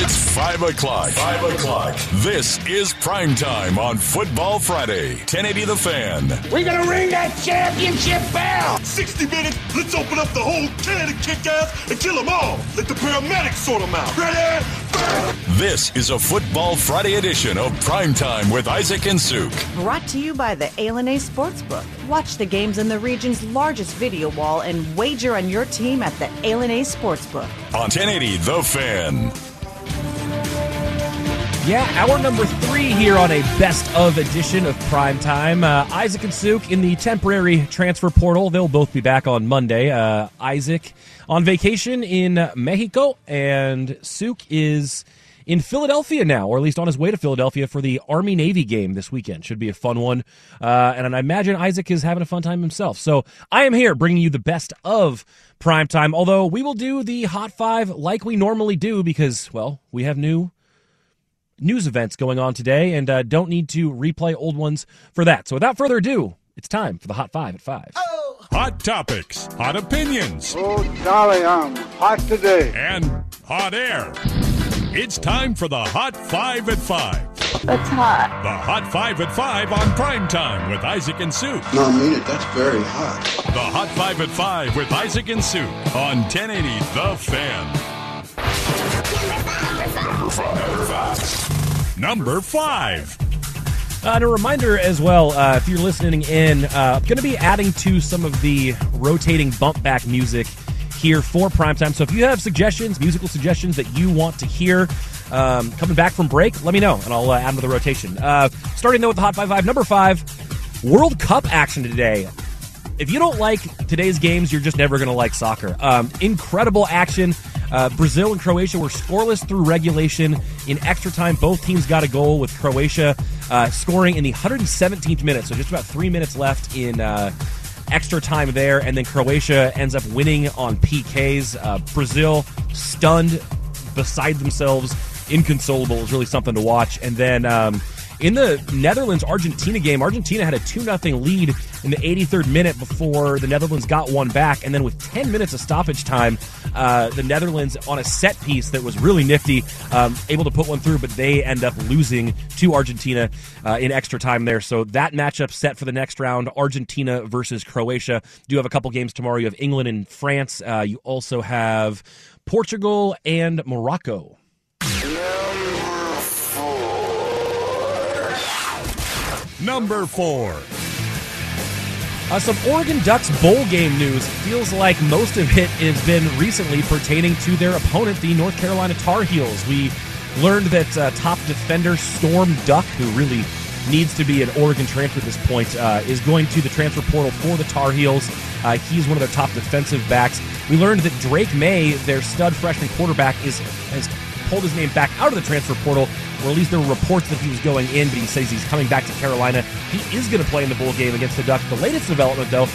It's 5 o'clock. 5 o'clock. This is prime time on Football Friday. 1080 The Fan. We're going to ring that championship bell. 60 minutes. Let's open up the whole can and kick ass and kill them all. Let the paramedics sort them out. Ready? This is a Football Friday edition of Primetime with Isaac and Suke. Brought to you by the ALNA A Sportsbook. Watch the games in the region's largest video wall and wager on your team at the ALNA A Sportsbook. On 1080 The Fan. Yeah, hour number 3 here on a best-of edition of Primetime. Isaac and Suke in the temporary transfer portal. They'll both be back on Monday. Isaac on vacation in Mexico, and Suke is in Philadelphia now, or at least on his way to Philadelphia for the Army-Navy game this weekend. Should be a fun one. And I imagine Isaac is having a fun time himself. So I am here bringing you the best of Primetime, although we will do the Hot 5 like we normally do because, well, we have new news events going on today and don't need to replay old ones for that. So without further ado, it's time for the Hot 5 at 5. Oh. Hot topics, hot opinions. Oh, golly, I'm hot today. And hot air. It's time for the Hot 5 at 5. That's hot. The Hot 5 at 5 on Primetime with Isaac and Suke. No, I mean it. That's very hot. The Hot 5 at 5 with Isaac and Suke on 1080 The Fan. Number five. And a reminder as well, if you're listening in, I'm going to be adding to some of the rotating bump back music here for Primetime. So if you have suggestions, musical suggestions that you want to hear coming back from break, let me know, and I'll add them to the rotation. Starting though with the Hot 5-5, number 5, World Cup action today. If you don't like today's games, you're just never going to like soccer. Incredible action. Brazil and Croatia were scoreless through regulation. In extra time, both teams got a goal, with Croatia scoring in the 117th minute, so just about 3 minutes left in extra time there, and then Croatia ends up winning on PKs. Brazil stunned, beside themselves, inconsolable. It was really something to watch. And then in the Netherlands-Argentina game, Argentina had a 2-0 lead in the 83rd minute before the Netherlands got one back. And then with 10 minutes of stoppage time, the Netherlands, on a set piece that was really nifty, able to put one through, but they end up losing to Argentina in extra time there. So that matchup set for the next round, Argentina versus Croatia. Do have a couple games tomorrow. You have England and France. You also have Portugal and Morocco. Number 4. Some Oregon Ducks bowl game news. Feels like most of it has been recently pertaining to their opponent, the North Carolina Tar Heels. We learned that top defender Storm Duck, who really needs to be an Oregon transfer at this point, is going to the transfer portal for the Tar Heels. He's one of their top defensive backs. We learned that Drake May, their stud freshman quarterback, has pulled his name back out of the transfer portal, or at least there were reports that he was going in, but he says he's coming back to Carolina. He is going to play in the bowl game against the Ducks. The latest development, though,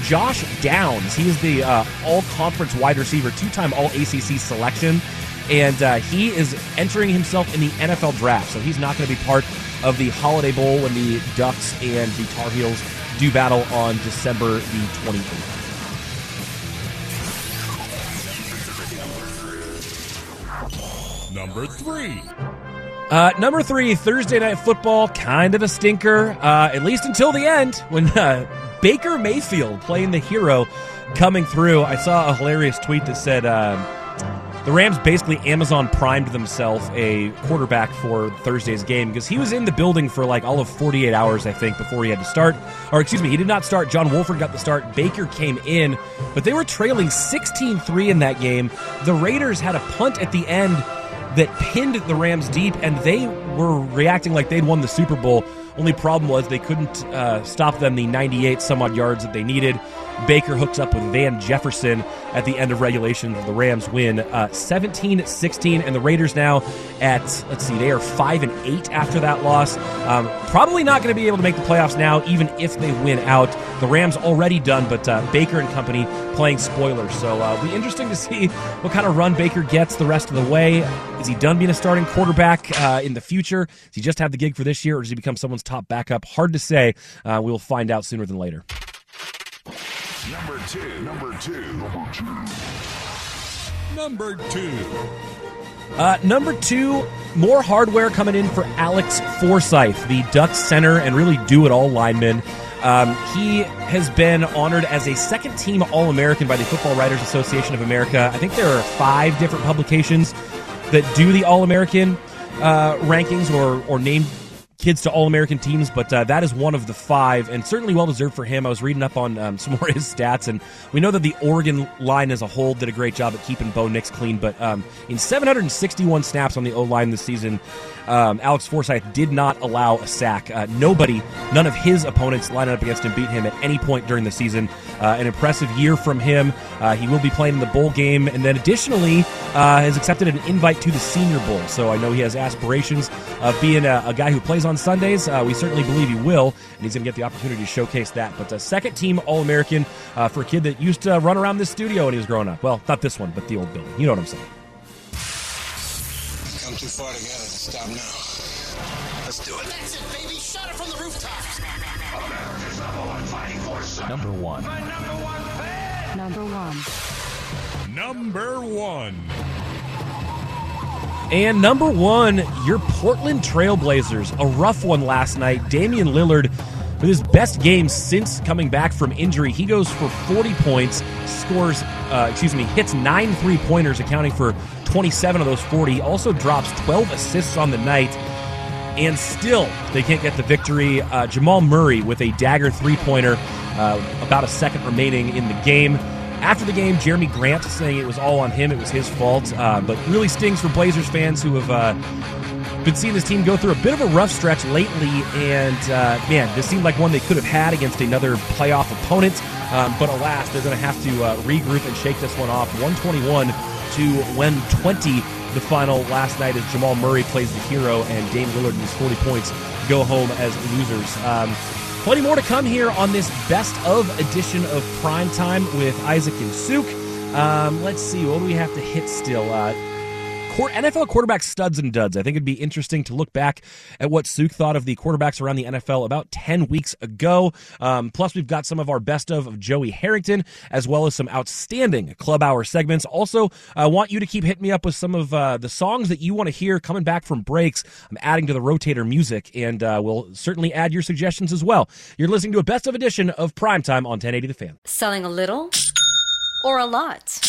Josh Downs. He is the all-conference wide receiver, two-time all-ACC selection, and he is entering himself in the NFL draft, so he's not going to be part of the Holiday Bowl when the Ducks and the Tar Heels do battle on December the 28th. Number 3. Number 3, Thursday Night Football, kind of a stinker, at least until the end, when Baker Mayfield playing the hero coming through. I saw a hilarious tweet that said the Rams basically Amazon primed themselves a quarterback for Thursday's game because he was in the building for like all of 48 hours, I think, before he had to start. Or excuse me, he did not start. John Wolford got the start. Baker came in, but they were trailing 16-3 in that game. The Raiders had a punt at the end that pinned the Rams deep, and they were reacting like they'd won the Super Bowl. Only problem was they couldn't stop them the 98-some-odd yards that they needed. Baker hooks up with Van Jefferson at the end of regulation. The Rams win 17-16, and the Raiders now at, let's see, they are 5-8 after that loss. Probably not going to be able to make the playoffs now, even if they win out. The Rams already done, but Baker and company playing spoiler. So it'll be interesting to see what kind of run Baker gets the rest of the way. Is he done being a starting quarterback in the future? Does he just have the gig for this year, or does he become someone's top backup? Hard to say. We will find out sooner than later. Number two, more hardware coming in for Alex Forsythe, the Ducks center and really do-it-all lineman. He has been honored as a second-team All-American by the Football Writers Association of America. I think there are 5 different publications that do the All-American rankings or name kids to All-American teams, but that is one of the 5, and certainly well-deserved for him. I was reading up on some more of his stats, and we know that the Oregon line as a whole did a great job at keeping Bo Nix clean, but in 761 snaps on the O-line this season, Alex Forsythe did not allow a sack. None of his opponents lining up against him beat him at any point during the season. An impressive year from him. He will be playing in the bowl game, and then additionally has accepted an invite to the Senior Bowl. So I know he has aspirations of being a guy who plays on Sundays. We certainly believe he will, and he's going to get the opportunity to showcase that. But a second-team All-American for a kid that used to run around this studio when he was growing up. Well, not this one, but the old building. You know what I'm saying. Come too far together. Stop now. Let's do it. That's it, baby. Shut it from the rooftops. America's number one fighting force. Number one. My number one fan. Number one. And number one, your Portland Trailblazers. A rough one last night. Damian Lillard, with his best game since coming back from injury, he goes for 40 points, hits 9 three-pointers, accounting for 27 of those 40, also drops 12 assists on the night, and still they can't get the victory. Jamal Murray with a dagger three-pointer, about a second remaining in the game. After the game, Jeremy Grant saying it was all on him, it was his fault, but really stings for Blazers fans who have been seeing this team go through a bit of a rough stretch lately, and this seemed like one they could have had against another playoff opponent, but alas, they're going to have to regroup and shake this one off. 121-120 the final last night as Jamal Murray plays the hero and Dame Lillard and his 40 points go home as losers. Plenty more to come here on this best of edition of Primetime with Isaac and Suke. Let's see, what do we have to hit still? NFL quarterback studs and duds. I think it'd be interesting to look back at what Suke thought of the quarterbacks around the NFL about 10 weeks ago. Plus, we've got some of our best of Joey Harrington, as well as some outstanding Club Hour segments. Also, I want you to keep hitting me up with some of the songs that you want to hear coming back from breaks. I'm adding to the rotator music, and we'll certainly add your suggestions as well. You're listening to a best of edition of Primetime on 1080 The Fan. Selling a little or a lot?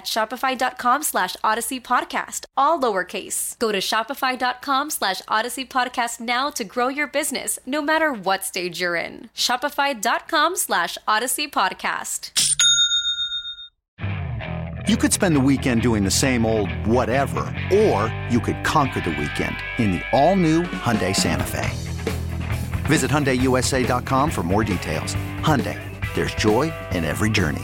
shopify.com/Odyssey Podcast, all lowercase. Go to shopify.com/Odyssey Podcast now to grow your business, no matter what stage you're in. Shopify.com/Odyssey Podcast. You could spend the weekend doing the same old whatever, or you could conquer the weekend in the all-new Hyundai Santa Fe. Visit HyundaiUSA.com for more details. Hyundai, there's joy in every journey.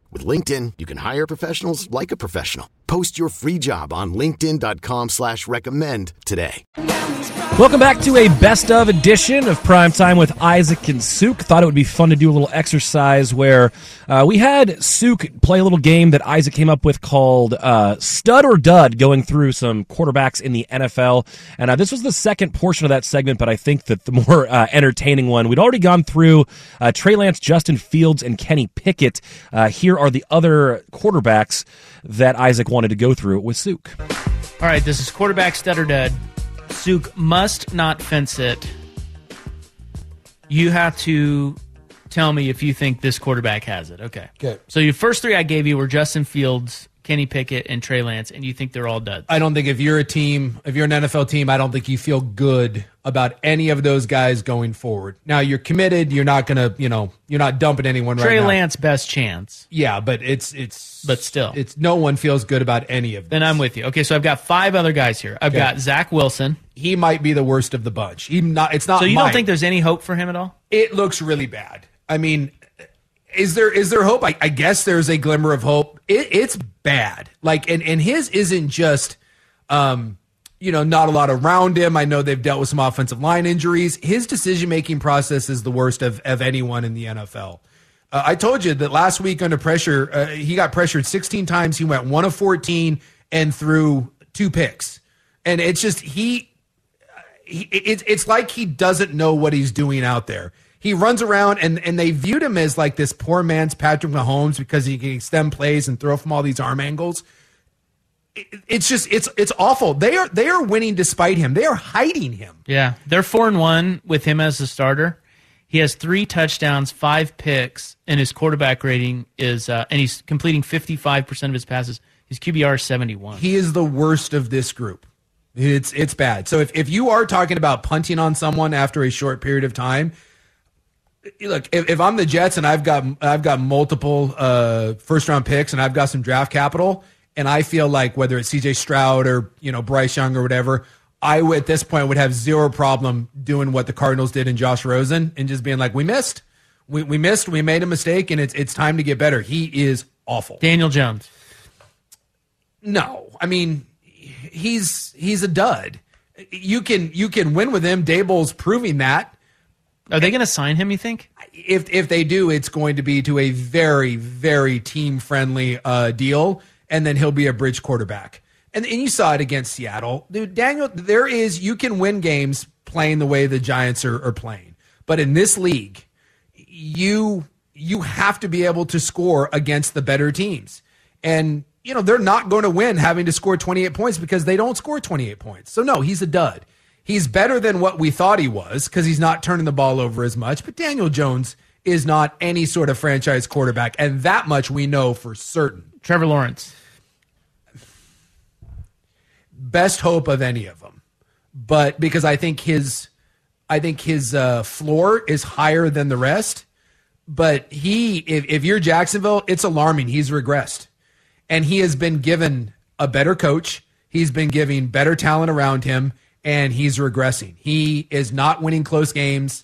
With LinkedIn, you can hire professionals like a professional. Post your free job on linkedin.com/recommend today. Welcome back to a best of edition of Primetime with Isaac and Suke. Thought it would be fun to do a little exercise where we had Suke play a little game that Isaac came up with called Stud or Dud, going through some quarterbacks in the NFL. And this was the second portion of that segment, but I think that the more entertaining one. We'd already gone through Trey Lance, Justin Fields, and Kenny Pickett. Here are the other quarterbacks that Isaac wanted to go through with Suke. All right, this is quarterback Stud or Dud. Suke must not fence it. You have to tell me if you think this quarterback has it. Okay. Okay. So your first three I gave you were Justin Fields, Kenny Pickett, and Trey Lance, and you think they're all duds. I don't think if you're an NFL team, I don't think you feel good about any of those guys going forward. Now, you're committed. You're not going to, you're not dumping anyone right now. Trey Lance, best chance. Yeah, but it's no one feels good about any of them. Then I'm with you. Okay, so I've got five other guys here. I've got Zach Wilson. He might be the worst of the bunch. So you don't think there's any hope for him at all? It looks really bad. I mean, is there hope? I guess there's a glimmer of hope. It's bad. Like, and his isn't just, not a lot around him. I know they've dealt with some offensive line injuries. His decision-making process is the worst of anyone in the NFL. I told you that last week under pressure, he got pressured 16 times. He went 1 of 14 and threw 2 picks. And it's just, it's like he doesn't know what he's doing out there. He runs around, and they viewed him as like this poor man's Patrick Mahomes because he can extend plays and throw from all these arm angles. It's just it's awful. They are winning despite him. They are hiding him. Yeah, they're 4-1 with him as the starter. He has 3 touchdowns, 5 picks, and his quarterback rating is and he's completing 55% of his passes. His QBR is 71. He is the worst of this group. It's bad. So if you are talking about punting on someone after a short period of time. Look, if I'm the Jets and I've got multiple first-round picks and I've got some draft capital and I feel like whether it's C.J. Stroud or Bryce Young or whatever, I would, at this point would have zero problem doing what the Cardinals did in Josh Rosen and just being like, we made a mistake, and it's time to get better. He is awful. Daniel Jones. No, I mean he's a dud. You can win with him. Daboll's proving that. Are they going to sign him, you think? If they do, it's going to be to a very, very team-friendly deal, and then he'll be a bridge quarterback. And you saw it against Seattle. Dude, Daniel, you can win games playing the way the Giants are playing. But in this league, you have to be able to score against the better teams. And, they're not going to win having to score 28 points because they don't score 28 points. So, no, he's a dud. He's better than what we thought he was because he's not turning the ball over as much. But Daniel Jones is not any sort of franchise quarterback, and that much we know for certain. Trevor Lawrence. Best hope of any of them. But because I think his floor is higher than the rest. But if you're Jacksonville, it's alarming. He's regressed. And he has been given a better coach. He's been given better talent around him. And he's regressing. He is not winning close games.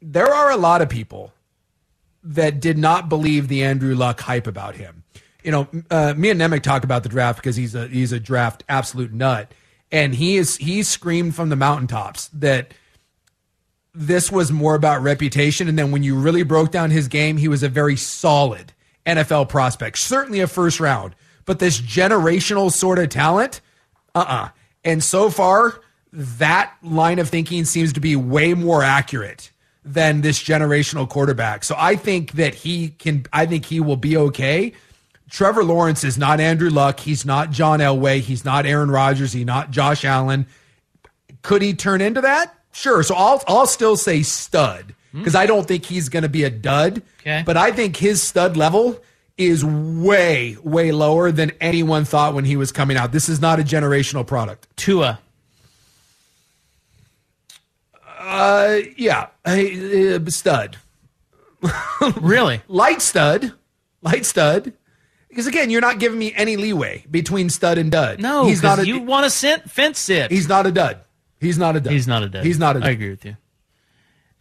There are a lot of people that did not believe the Andrew Luck hype about him. Me and Nemec talk about the draft because he's a draft absolute nut, and he screamed from the mountaintops that this was more about reputation. And then when you really broke down his game, he was a very solid NFL prospect, certainly a first round. But this generational sort of talent, And so far, that line of thinking seems to be way more accurate than this generational quarterback. So I think that I think he will be okay. Trevor Lawrence is not Andrew Luck. He's not John Elway. He's not Aaron Rodgers. He's not Josh Allen. Could he turn into that? Sure. So I'll still say stud because I don't think he's going to be a dud. Okay. But I think his stud level is way, way lower than anyone thought when he was coming out. This is not a generational product. Tua. Yeah. Stud. Really? Light stud. Light stud. Because, again, you're not giving me any leeway between stud and dud. No, because you want to fence sit. He's not a dud. He's not a dud. He's not a dud. He's not a dud. I agree with you.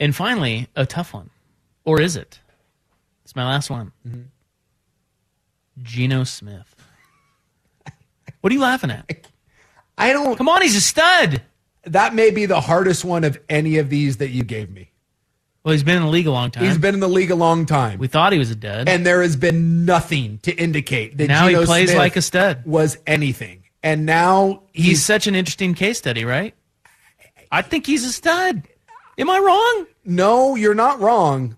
And finally, a tough one. Or is it? It's my last one. Mm-hmm. Geno Smith. What are you laughing at? I don't... Come on, he's a stud. That may be the hardest one of any of these that you gave me. Well, he's been in the league a long time. He's been in the league a long time. We thought he was a dud. And there has been nothing to indicate that now Geno he plays Smith like a stud. Was anything. And now he's such an interesting case study, right? I think he's a stud. Am I wrong? No, you're not wrong.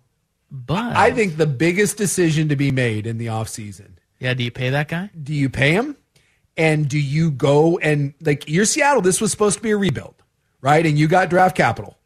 But I think the biggest decision to be made in the offseason. Yeah, do you pay that guy? Do you pay him? And do you go and, like, you're Seattle. This was supposed to be a rebuild, right? And you got draft capital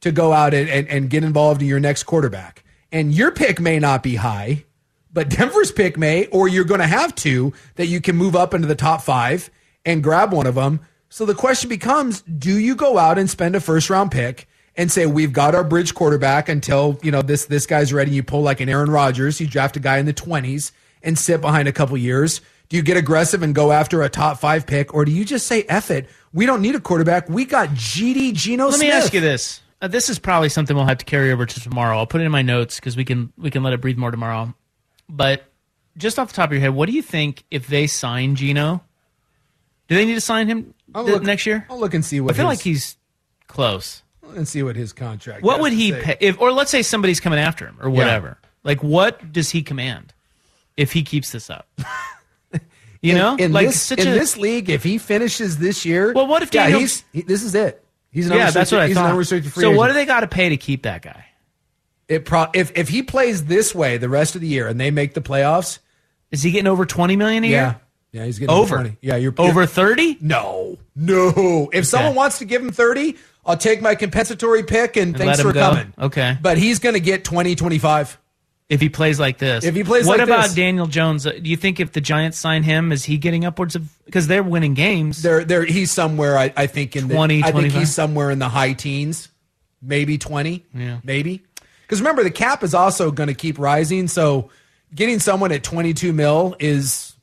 to go out and get involved in your next quarterback. And your pick may not be high, but Denver's pick may, or you're going to have two that you can move up into the top five and grab one of them. So the question becomes, do you go out and spend a first-round pick and say, we've got our bridge quarterback until, you know, this guy's ready. You pull like an Aaron Rodgers. You draft a guy in the 20s and sit behind a couple years. Do you get aggressive and go after a top five pick? Or do you just say, F it, we don't need a quarterback. We got Geno Smith. Let me ask you this. This is probably something we'll have to carry over to tomorrow. I'll put it in my notes because we can let it breathe more tomorrow. But just off the top of your head, what do you think if they sign Geno? Do they need to sign him next year? I'll look and see what I feel like he's close. And see what his contract. What would he pay? Or let's say somebody's coming after him or whatever. Yeah. Like, what does he command if he keeps this up? You know, this league, if he finishes this year, well, what if Daniel? This is it. He's an that's what I thought. He's an free agent. What do they got to pay to keep that guy? If he plays this way the rest of the year and they make the playoffs, is he getting over $20 million a year? Yeah, he's getting over 20. Yeah, you're over 30. No. If someone wants to give him 30. I'll take my compensatory pick, and thanks for coming. Okay. But he's going to get 20, 25. If he plays like this. What about Daniel Jones? Do you think if the Giants sign him, is he getting upwards of – because they're winning games. He's somewhere, I think, in 20, the – I think he's somewhere in the high teens, maybe 20, maybe. Because remember, the cap is also going to keep rising, so getting someone at $22 million is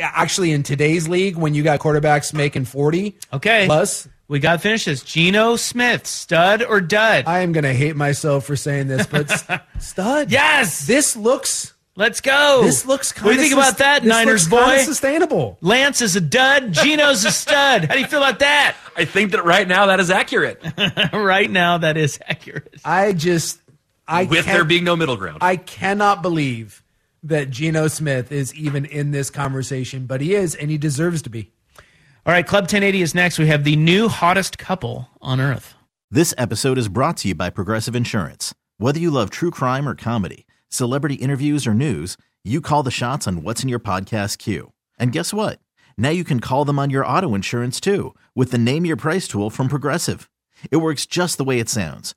actually in today's league when you got quarterbacks making 40 plus – we got to finish this. Geno Smith, stud or dud? I am going to hate myself for saying this, but stud. Yes. Let's go. This looks kind of – what do you think about that, Niners boy? This looks sustainable. Lance is a dud. Geno's a stud. How do you feel about that? I think that right now that is accurate. I just – with there being no middle ground. I cannot believe that Geno Smith is even in this conversation, but he is, and he deserves to be. All right, Club 1080 is next. We have the new hottest couple on earth. This episode is brought to you by Progressive Insurance. Whether you love true crime or comedy, celebrity interviews or news, you call the shots on what's in your podcast queue. And guess what? Now you can call them on your auto insurance too with the Name Your Price tool from Progressive. It works just the way it sounds.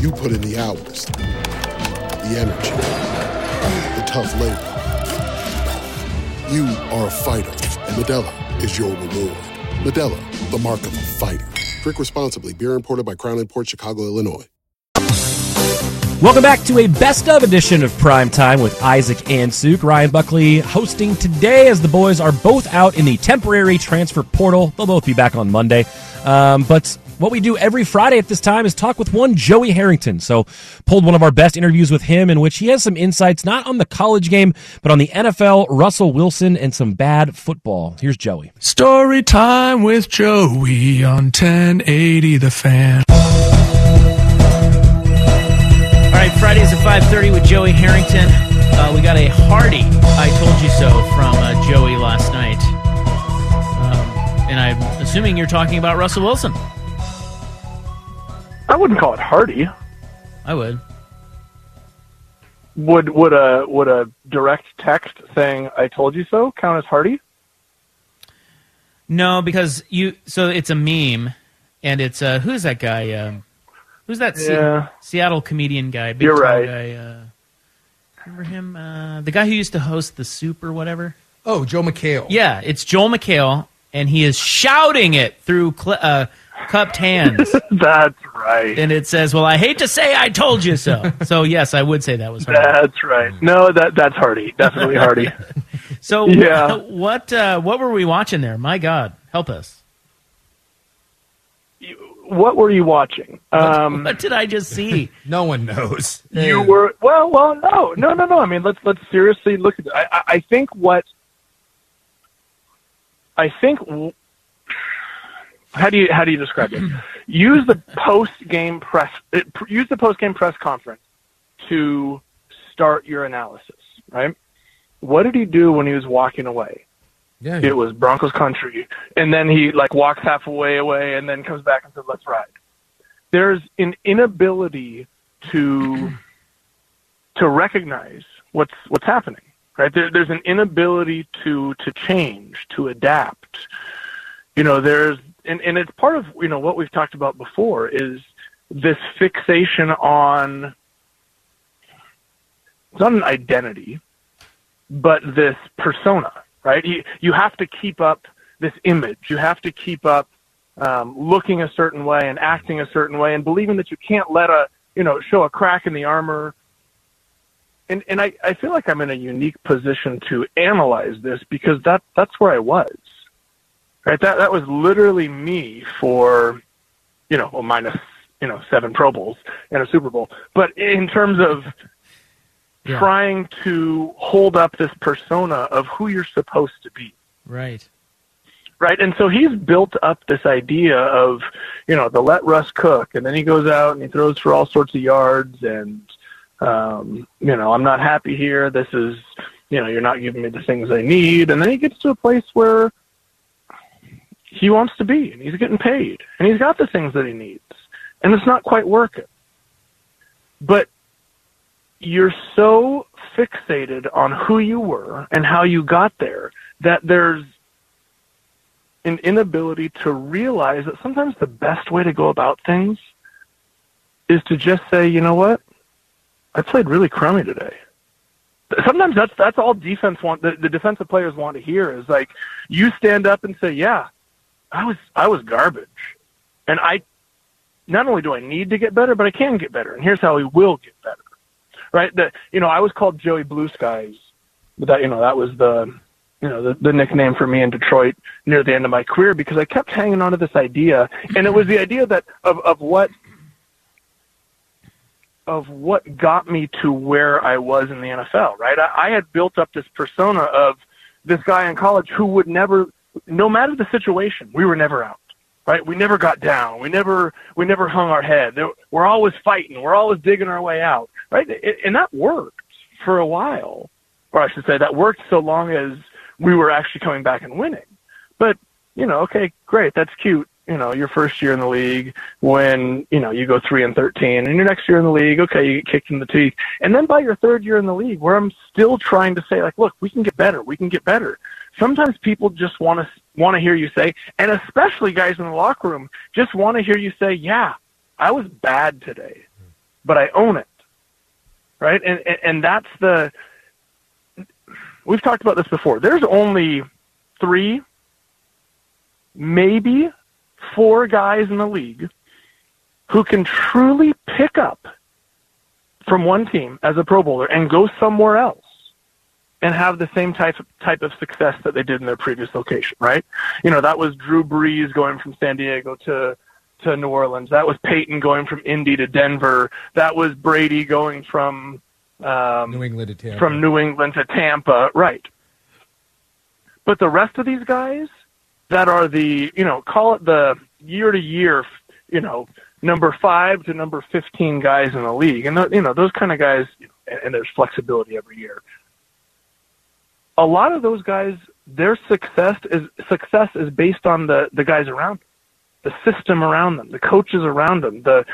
You put in the hours, the energy, the tough labor. You are a fighter, and Modelo is your reward. Modelo, the mark of a fighter. Drink responsibly. Beer imported by Crown Imports, Chicago, Illinois. Welcome back to a best of edition of Primetime with Isaac and Suke. Ryan Buckley hosting today as the boys are both out in the temporary transfer portal. They'll both be back on Monday. But what we do every Friday at this time is talk with one Joey Harrington. So pulled one of our best interviews with him in which he has some insights, not on the college game, but on the NFL, Russell Wilson, and some bad football. Here's Joey. Story time with Joey on 1080 The Fan. Fridays at 5:30 with Joey Harrington. We got a hearty I Told You So from Joey last night. And I'm assuming you're talking about Russell Wilson. I wouldn't call it hearty. I would. Would a direct text saying I told you so count as hearty? No, because so it's a meme, and it's who's that guy? Who's that Seattle comedian guy? Big You're right. Guy, remember him? The guy who used to host the Super whatever? Oh, Joel McHale. Yeah, it's Joel McHale, and he is shouting it through cupped hands. That's right. And it says, well, I hate to say I told you so. So, yes, I would say that was Hardy. That's right. No, that's Hardy. Definitely Hardy. So yeah. What were we watching there? My God, help us. What were you watching? What did I just see? No one knows. You were no. I mean, let's seriously look at it. How do you describe it? Use the post game press conference to start your analysis. Right? What did he do when he was walking away? Yeah, it was Broncos country, and then he walks halfway away, and then comes back and says, "Let's ride." There's an inability to recognize what's happening, right? There's an inability to change, to adapt. There's it's part of what we've talked about before is this fixation on. It's not an identity, but this persona. Right? You have to keep up this image. You have to keep up looking a certain way and acting a certain way and believing that you can't let show a crack in the armor. And I feel like I'm in a unique position to analyze this because that's where I was. Right? That was literally me for, minus, 7 Pro Bowls and a Super Bowl. But in terms of trying to hold up this persona of who you're supposed to be. Right. Right. And so he's built up this idea of, the let Russ cook. And then he goes out and he throws for all sorts of yards. And, I'm not happy here. This is, you're not giving me the things I need. And then he gets to a place where he wants to be. And he's getting paid. And he's got the things that he needs. And it's not quite working. But you're so fixated on who you were and how you got there that there's an inability to realize that sometimes the best way to go about things is to just say, you know what? I played really crummy today. Sometimes that's all defense the defensive players want to hear is you stand up and say, yeah, I was garbage. And not only do I need to get better, but I can get better. And here's how we will get better. Right, I was called Joey Blue Skies, but that was the nickname for me in Detroit near the end of my career because I kept hanging on to this idea, and it was the idea that of what got me to where I was in the NFL. Right, I had built up this persona of this guy in college who would never, no matter the situation, we were never out. Right, we never got down. We never hung our head. We're always fighting. We're always digging our way out. Right, and that worked for a while, or I should say that worked so long as we were actually coming back and winning. But okay, great, that's cute. Your first year in the league when you go 3-13, and your next year in the league, okay, you get kicked in the teeth, and then by your third year in the league, where I'm still trying to say look, we can get better, we can get better. Sometimes people just want to hear you say, and especially guys in the locker room just want to hear you say, yeah, I was bad today, but I own it. Right? And that's we've talked about this before. There's only 3, maybe 4 guys in the league who can truly pick up from one team as a Pro Bowler and go somewhere else and have the same type of success that they did in their previous location, right? You know, that was Drew Brees going from San Diego to New Orleans. That was Peyton going from Indy to Denver. That was Brady going from New England to Tampa, right? But the rest of these guys that are the, you know, call it the year-to-year, you know, number 5 to number 15 guys in the league, and you know, those kind of guys, and there's flexibility every year. A lot of those guys, their success is based on the guys around them, the system around them, the coaches around them, the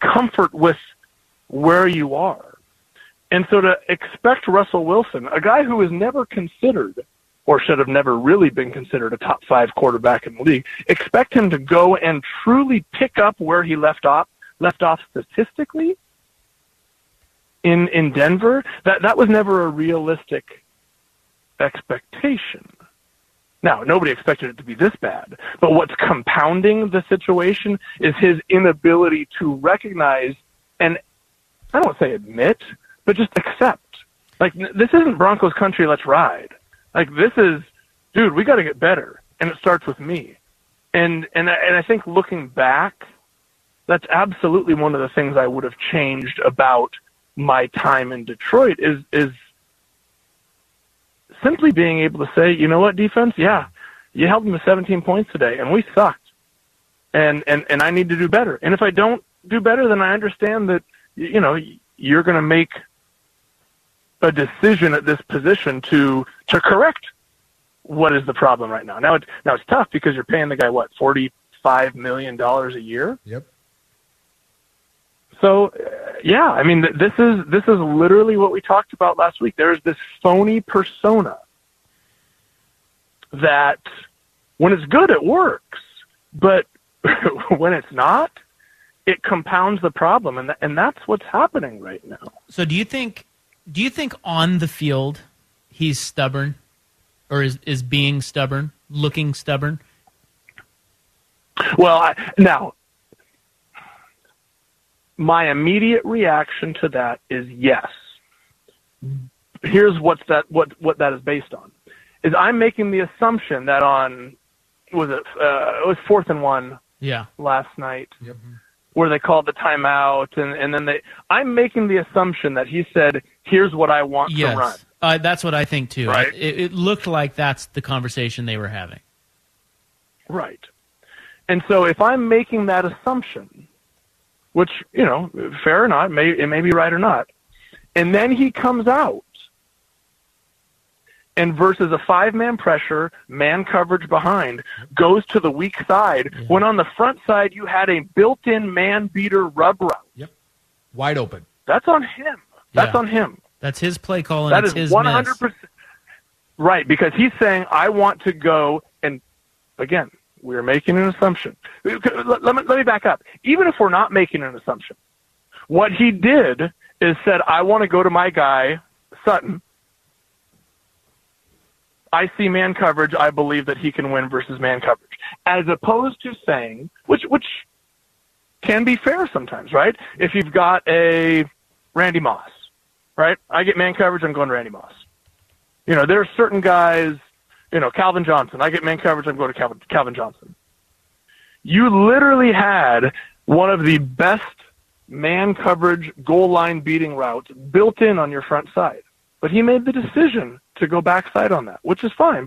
comfort with where you are. And so to expect Russell Wilson, a guy who was never considered or should have never really been considered a top 5 quarterback in the league, expect him to go and truly pick up where he left off statistically in Denver, that was never a realistic expectation. Now, nobody expected it to be this bad, but what's compounding the situation is his inability to recognize and, I don't want to say admit, but just accept. Like, this isn't Broncos country, let's ride. Like, this is, dude, we got to get better, and it starts with me. And I think looking back, that's absolutely one of the things I would have changed about my time in Detroit is simply being able to say, you know what, defense? Yeah, you held them to 17 points today, and we sucked. And I need to do better. And if I don't do better, then I understand that, you know, you're going to make a decision at this position to correct what is the problem right now. Now it's tough because you're paying the guy, what, $45 million a year? Yep. So, yeah, I mean, this is literally what we talked about last week. There's this phony persona that when it's good, it works, but when it's not, it compounds the problem, and that's what's happening right now. So do you think on the field he's stubborn, or is being stubborn, looking stubborn? Well, now, my immediate reaction to that is yes. Here's what that is based on. Is I'm making the assumption that it was 4th and 1 last night, yep, where they called the timeout, and then I'm making the assumption that he said, here's what I want to run. That's what I think too. Right? It looked like that's the conversation they were having. Right. And so if I'm making that assumption, which, you know, fair or not, it may be right or not. And then he comes out and versus a 5-man pressure, man coverage behind, goes to the weak side, yeah, when on the front side you had a built-in man-beater rub route. Yep. Wide open. That's on him. That's on him. That's his play call, and that is his 100%. Miss. Right, because he's saying, I want to go, and again, we're making an assumption. Let me back up. Even if we're not making an assumption, what he did is said, I want to go to my guy, Sutton. I see man coverage. I believe that he can win versus man coverage. As opposed to saying, which can be fair sometimes, right? If you've got a Randy Moss, right? I get man coverage, I'm going to Randy Moss. You know, there are certain guys. You know, Calvin Johnson. I get man coverage, I'm going to Calvin Johnson. You literally had one of the best man coverage goal line beating routes built in on your front side. But he made the decision to go backside on that, which is fine.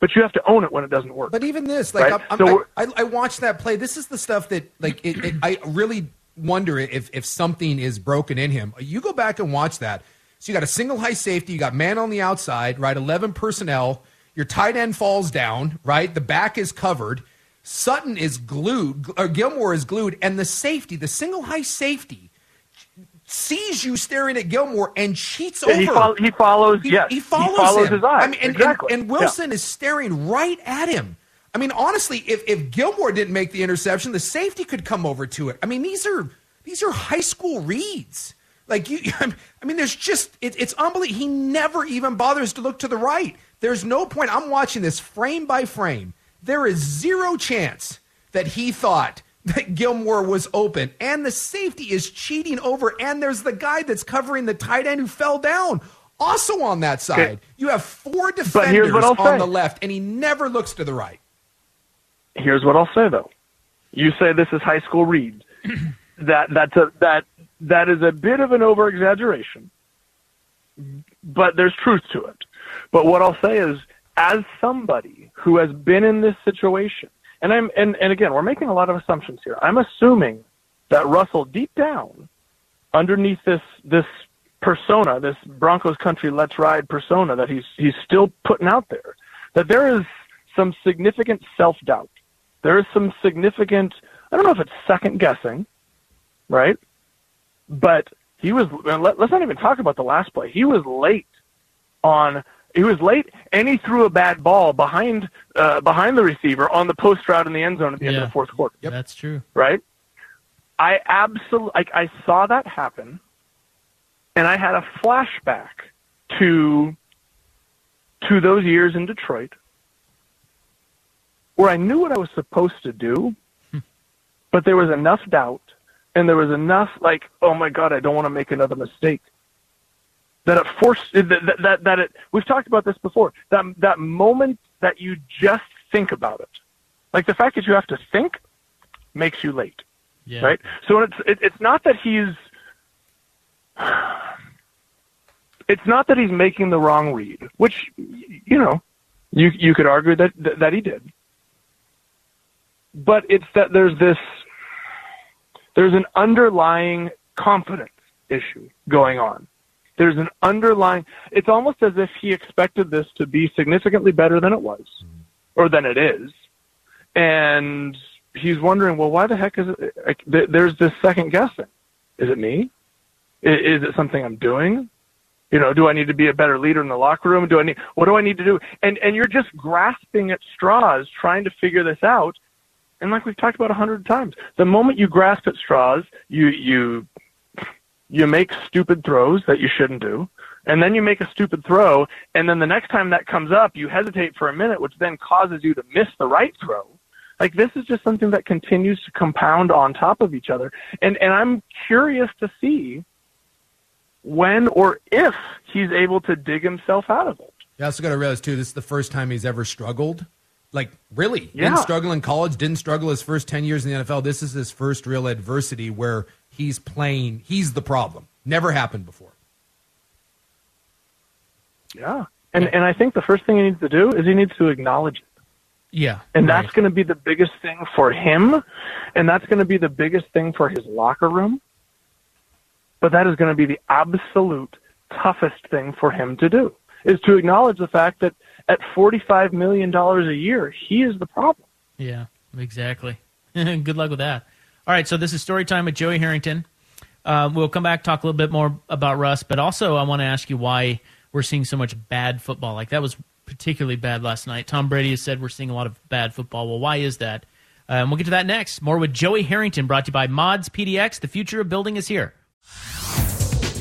But you have to own it when it doesn't work. But even this, like, right? I watched that play. This is the stuff that, like, I really wonder if something is broken in him. You go back and watch that. So you got a single high safety. You got man on the outside, right? 11 personnel. Your tight end falls down, right? The back is covered. Sutton is glued, or Gilmore is glued, and the safety, the single high safety, sees you staring at Gilmore and cheats over. He follows him. His eyes. I mean, exactly. And Wilson is staring right at him. I mean, honestly, if Gilmore didn't make the interception, the safety could come over to it. I mean, these are high school reads. Like, there's just, it's unbelievable. He never even bothers to look to the right. There's no point. I'm watching this frame by frame. There is zero chance that he thought that Gilmore was open, and the safety is cheating over, and there's the guy that's covering the tight end who fell down also on that side. Okay. You have four defenders on the left, and he never looks to the right. Here's what I'll say, though. You say this is high school read. That is a bit of an over-exaggeration, but there's truth to it. But what I'll say is, as somebody who has been in this situation, and again, we're making a lot of assumptions here. I'm assuming that Russell, deep down, underneath this persona, this Broncos country let's ride persona that he's still putting out there, that there is some significant self-doubt. There is some significant, I don't know if it's second guessing, right? But he was, let's not even talk about the last play. He was late on, and he threw a bad ball behind the receiver on the post route in the end zone at the end of the fourth quarter. Yep. That's true. Right? I absolutely, I saw that happen, and I had a flashback to those years in Detroit where I knew what I was supposed to do, but there was enough doubt. And there was enough, like, oh my God, I don't want to make another mistake. We've talked about this before. That moment that you just think about it, like the fact that you have to think, makes you late, right? So it's not that he's making the wrong read, which you could argue that he did, but it's that there's an underlying confidence issue going on. There's an underlying, it's almost as if he expected this to be significantly better than it was, or than it is. And he's wondering, well, why the heck is it? There's this second guessing. Is it me? Is it something I'm doing? Do I need to be a better leader in the locker room? What do I need to do? And you're just grasping at straws, trying to figure this out. And like we've talked about 100 times, the moment you grasp at straws, you make stupid throws that you shouldn't do, and then you make a stupid throw, and then the next time that comes up, you hesitate for a minute, which then causes you to miss the right throw. Like, this is just something that continues to compound on top of each other. And I'm curious to see when or if he's able to dig himself out of it. You also got to realize, too, this is the first time he's ever struggled. Like, really, didn't struggle in college, didn't struggle his first 10 years in the NFL. This is his first real adversity where he's playing, he's the problem. Never happened before. Yeah. And I think the first thing he needs to do is he needs to acknowledge it. Yeah. And that's going to be the biggest thing for him, and that's going to be the biggest thing for his locker room. But that is going to be the absolute toughest thing for him to do, is to acknowledge the fact that at $45 million a year, he is the problem. Yeah, exactly. Good luck with that. All right, so this is story time with Joey Harrington. We'll come back, talk a little bit more about Russ, but also I want to ask you why we're seeing so much bad football. Like, that was particularly bad last night. Tom Brady has said we're seeing a lot of bad football. Well, why is that? And we'll get to that next. More with Joey Harrington, brought to you by Mods PDX. The future of building is here.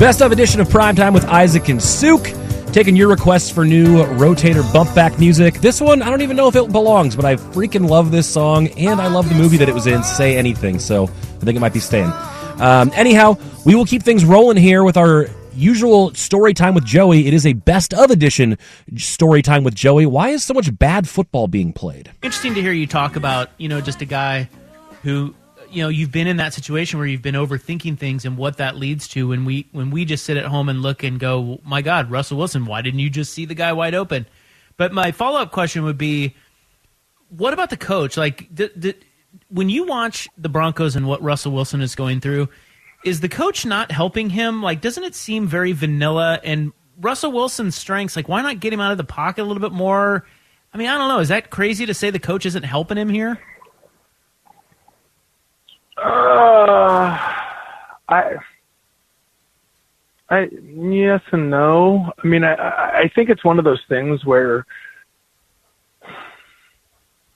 Best of edition of Primetime with Isaac and Suke. Taking your requests for new rotator bump back music. This one, I don't even know if it belongs, but I freaking love this song, and I love the movie that it was in, Say Anything, so I think it might be staying. Anyhow, we will keep things rolling here with our usual story time with Joey. It is a best of edition story time with Joey. Why is so much bad football being played? Interesting to hear you talk about, just a guy who... you've been in that situation where you've been overthinking things and what that leads to when we just sit at home and look and go, my God, Russell Wilson, why didn't you just see the guy wide open? But my follow-up question would be, what about the coach? Like, when you watch the Broncos and what Russell Wilson is going through, is the coach not helping him? Like, doesn't it seem very vanilla? And Russell Wilson's strengths, like, why not get him out of the pocket a little bit more? I mean, I don't know. Is that crazy to say the coach isn't helping him here? I yes and no. I mean, I think it's one of those things where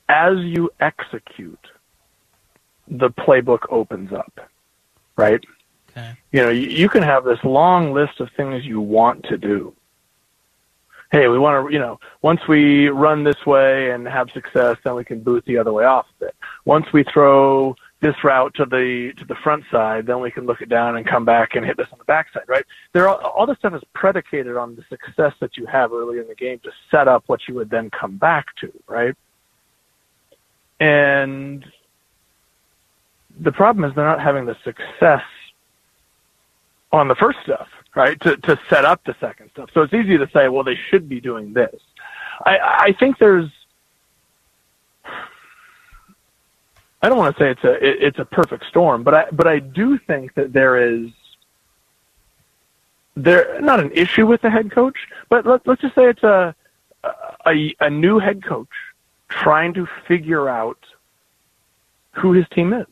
as you execute, the playbook opens up, right? Okay. You know, you can have this long list of things you want to do. Hey, we want to, you know, once we run this way and have success, then we can boot the other way off of it. Once we throw this route to the front side, then we can look it down and come back and hit this on the backside, right? All this stuff is predicated on the success that you have early in the game to set up what you would then come back to, right? And the problem is they're not having the success on the first stuff, right, to set up the second stuff. So it's easy to say, well, they should be doing this. I think there's – I don't want to say it's a perfect storm, but I do think that there is – not an issue with the head coach, but let's just say it's a new head coach trying to figure out who his team is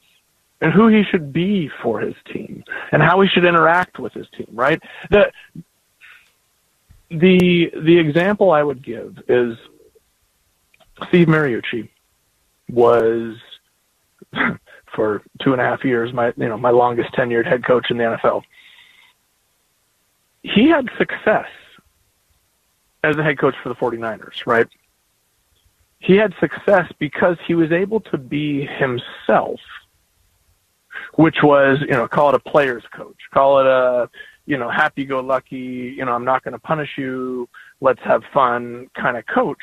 and who he should be for his team and how he should interact with his team, right? The example I would give is Steve Mariucci was for 2.5 years my longest tenured head coach in the NFL. He had success as a head coach for the 49ers, right? He had success because he was able to be himself, which was, you know, call it a player's coach, call it a, you know, happy-go-lucky, you know, I'm not going to punish you, let's have fun kind of coach,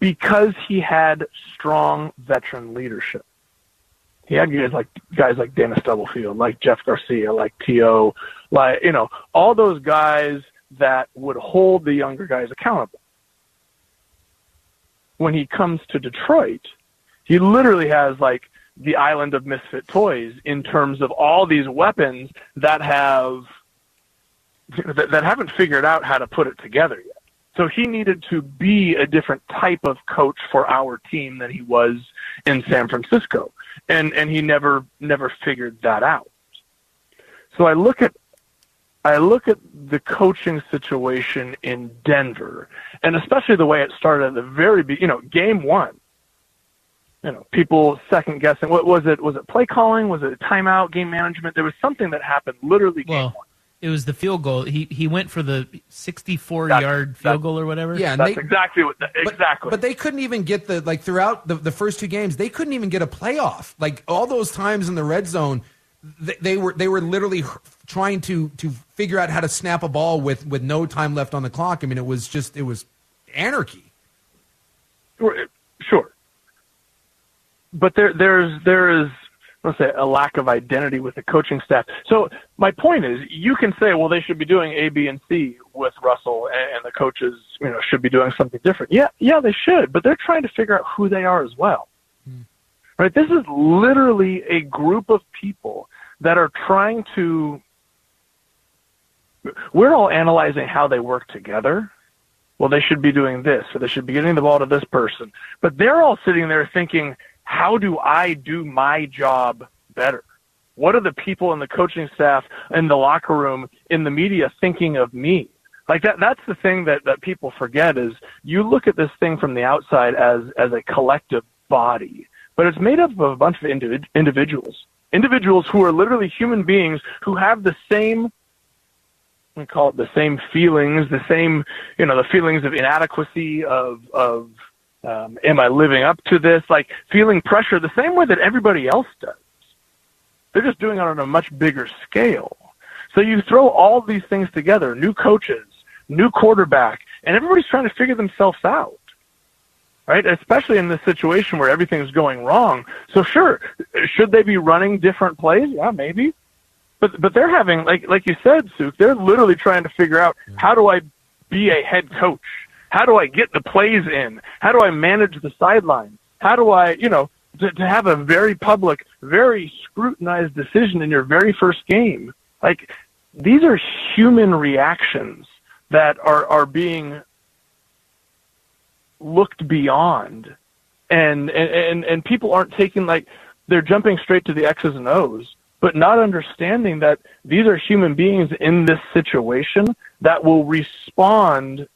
because he had strong veteran leadership. He had guys like Dana Stubblefield, like Jeff Garcia, like T.O., like, you know, all those guys that would hold the younger guys accountable. When he comes to Detroit, he literally has like the island of misfit toys in terms of all these weapons that haven't figured out how to put it together yet. So he needed to be a different type of coach for our team than he was in San Francisco. And he never figured that out. So I look at the coaching situation in Denver, and especially the way it started at the very beginning, you know, game one. You know, people second guessing. What was it? Was it play calling? Was it a timeout? Game management? There was something that happened literally game one. It was the field goal. He went for the 64-yard field goal or whatever. Yeah, and exactly. But they couldn't even get throughout the first two games, they couldn't even get a playoff. Like all those times in the red zone, they were literally trying to figure out how to snap a ball with no time left on the clock. I mean, it was anarchy. Sure. But there is, let's say, a lack of identity with the coaching staff. So my point is, you can say, well, they should be doing A, B, and C with Russell, and the coaches, you know, should be doing something different. Yeah, they should, but they're trying to figure out who they are as well. Mm. Right? This is literally a group of people that are trying to. We're all analyzing how they work together. Well, they should be doing this, or they should be getting the ball to this person. But they're all sitting there thinking, how do I do my job better? What are the people in the coaching staff, in the locker room, in the media thinking of me? Like that's the thing that people forget is you look at this thing from the outside as a collective body, but it's made up of a bunch of individuals who are literally human beings who have the same, we call it the same feelings, the same, you know, the feelings of inadequacy, of am I living up to this? Like feeling pressure the same way that everybody else does. They're just doing it on a much bigger scale. So you throw all these things together, new coaches, new quarterback, and everybody's trying to figure themselves out, right? Especially in this situation where everything's going wrong. So sure, should they be running different plays? Yeah, maybe. But they're having, like you said, Suke, they're literally trying to figure out, how do I be a head coach? How do I get the plays in? How do I manage the sideline? How do I, you know, to have a very public, very scrutinized decision in your very first game? Like, these are human reactions that are being looked beyond. And people aren't taking, like, they're jumping straight to the X's and O's, but not understanding that these are human beings in this situation that will respond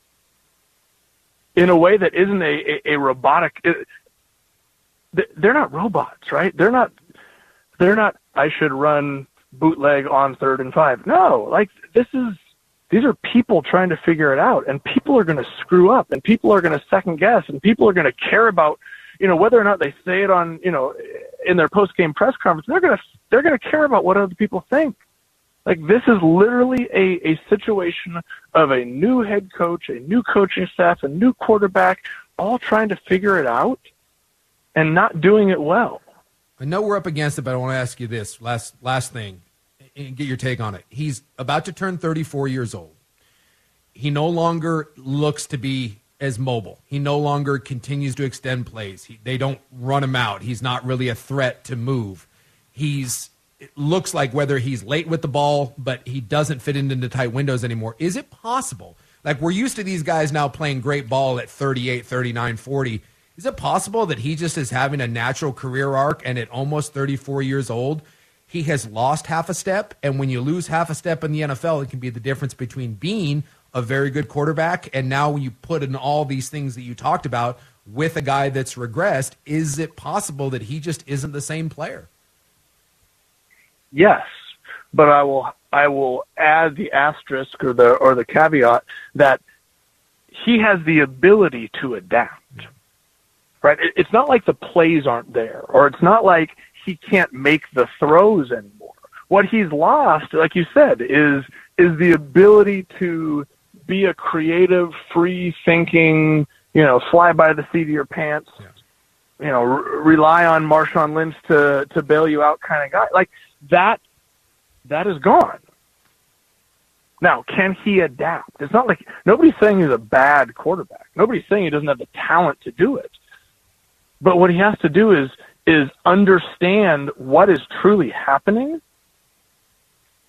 in a way that isn't a robotic. They're not robots, right? They're not, I should run bootleg on 3rd and 5. No, like these are people trying to figure it out, and people are going to screw up, and people are going to second guess, and people are going to care about, whether or not they say it on, in their post-game press conference, they're going to care about what other people think. Like, this is literally a situation of a new head coach, a new coaching staff, a new quarterback, all trying to figure it out and not doing it well. I know we're up against it, but I want to ask you this last thing and get your take on it. He's about to turn 34 years old. He no longer looks to be as mobile. He no longer continues to extend plays. They don't run him out. He's not really a threat to move. It looks like whether he's late with the ball, but he doesn't fit into tight windows anymore. Is it possible? Like, we're used to these guys now playing great ball at 38, 39, 40. Is it possible that he just is having a natural career arc, and at almost 34 years old, he has lost half a step? And when you lose half a step in the NFL, it can be the difference between being a very good quarterback and now when you put in all these things that you talked about with a guy that's regressed. Is it possible that he just isn't the same player? Yes, but I will add the asterisk or the caveat that he has the ability to adapt. Right? It's not like the plays aren't there, or it's not like he can't make the throws anymore. What he's lost, like you said, is the ability to be a creative, free-thinking, fly by the seat of your pants, yeah, rely on Marshawn Lynch to bail you out kind of guy. Like, that is gone. Now, can he adapt? It's not like nobody's saying he's a bad quarterback. Nobody's saying he doesn't have the talent to do it. But what he has to do is understand what is truly happening,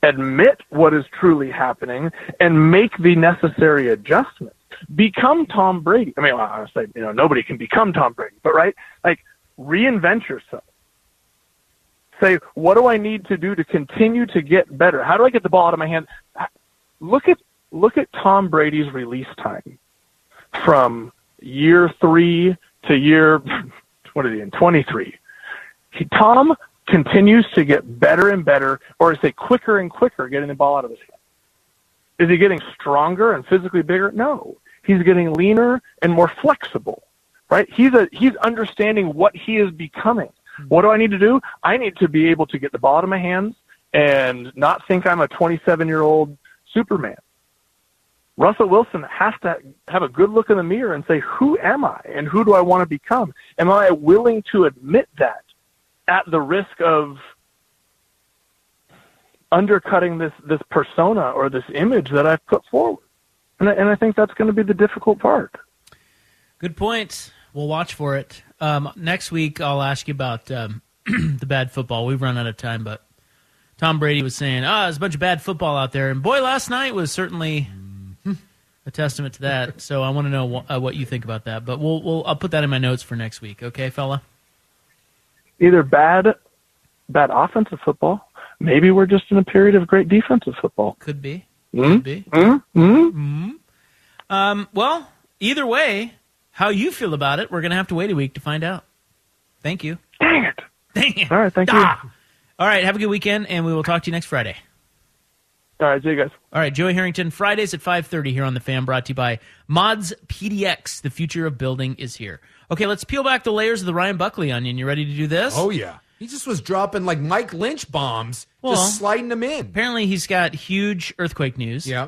admit what is truly happening, and make the necessary adjustments. Become Tom Brady. I mean, I say, nobody can become Tom Brady, but right? Like, reinvent yourself. Say, what do I need to do to continue to get better? How do I get the ball out of my hand? Look at Tom Brady's release time from year 3 to year, what is he in, 23. Tom continues to get better and better, or say quicker and quicker, getting the ball out of his hand. Is he getting stronger and physically bigger? No. He's getting leaner and more flexible, right? He's understanding what he is becoming. What do I need to do? I need to be able to get the ball out of my hands and not think I'm a 27-year-old Superman. Russell Wilson has to have a good look in the mirror and say, who am I and who do I want to become? Am I willing to admit that at the risk of undercutting this persona or this image that I've put forward? And I think that's going to be the difficult part. Good point. We'll watch for it. Next week, I'll ask you about the bad football. We've run out of time, but Tom Brady was saying, there's a bunch of bad football out there. And boy, last night was certainly a testament to that. So I want to know what you think about that. But I'll put that in my notes for next week. Okay, fella? Either bad offensive football. Maybe we're just in a period of great defensive football. Could be. Could be. Well, either way, how you feel about it, we're going to have to wait a week to find out. Thank you. Dang it. All right, thank you. All right, have a good weekend, and we will talk to you next Friday. All right, see you guys. All right, Joey Harrington, Fridays at 5:30 here on The Fan, brought to you by Mods PDX. The future of building is here. Okay, let's peel back the layers of the Ryan Buckley onion. You ready to do this? Oh, yeah. He just was dropping, like, Mike Lynch bombs, just sliding them in. Apparently he's got huge earthquake news. Yeah.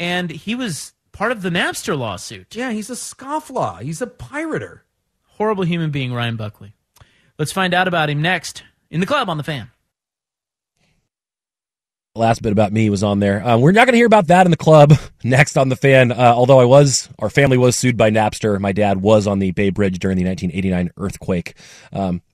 And he was part of the Napster lawsuit. Yeah, he's a scofflaw. He's a pirater. Horrible human being, Ryan Buckley. Let's find out about him next in the club on The Fan. Last bit about me was on there. We're not going to hear about that in the club next on The Fan, although our family was sued by Napster. My dad was on the Bay Bridge during the 1989 earthquake.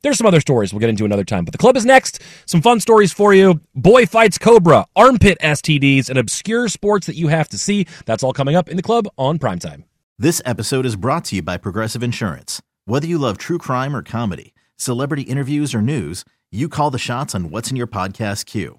There's some other stories we'll get into another time, but the club is next. Some fun stories for you. Boy fights cobra, armpit STDs, and obscure sports that you have to see. That's all coming up in the club on Primetime. This episode is brought to you by Progressive Insurance. Whether you love true crime or comedy, celebrity interviews, or news, you call the shots on what's in your podcast queue.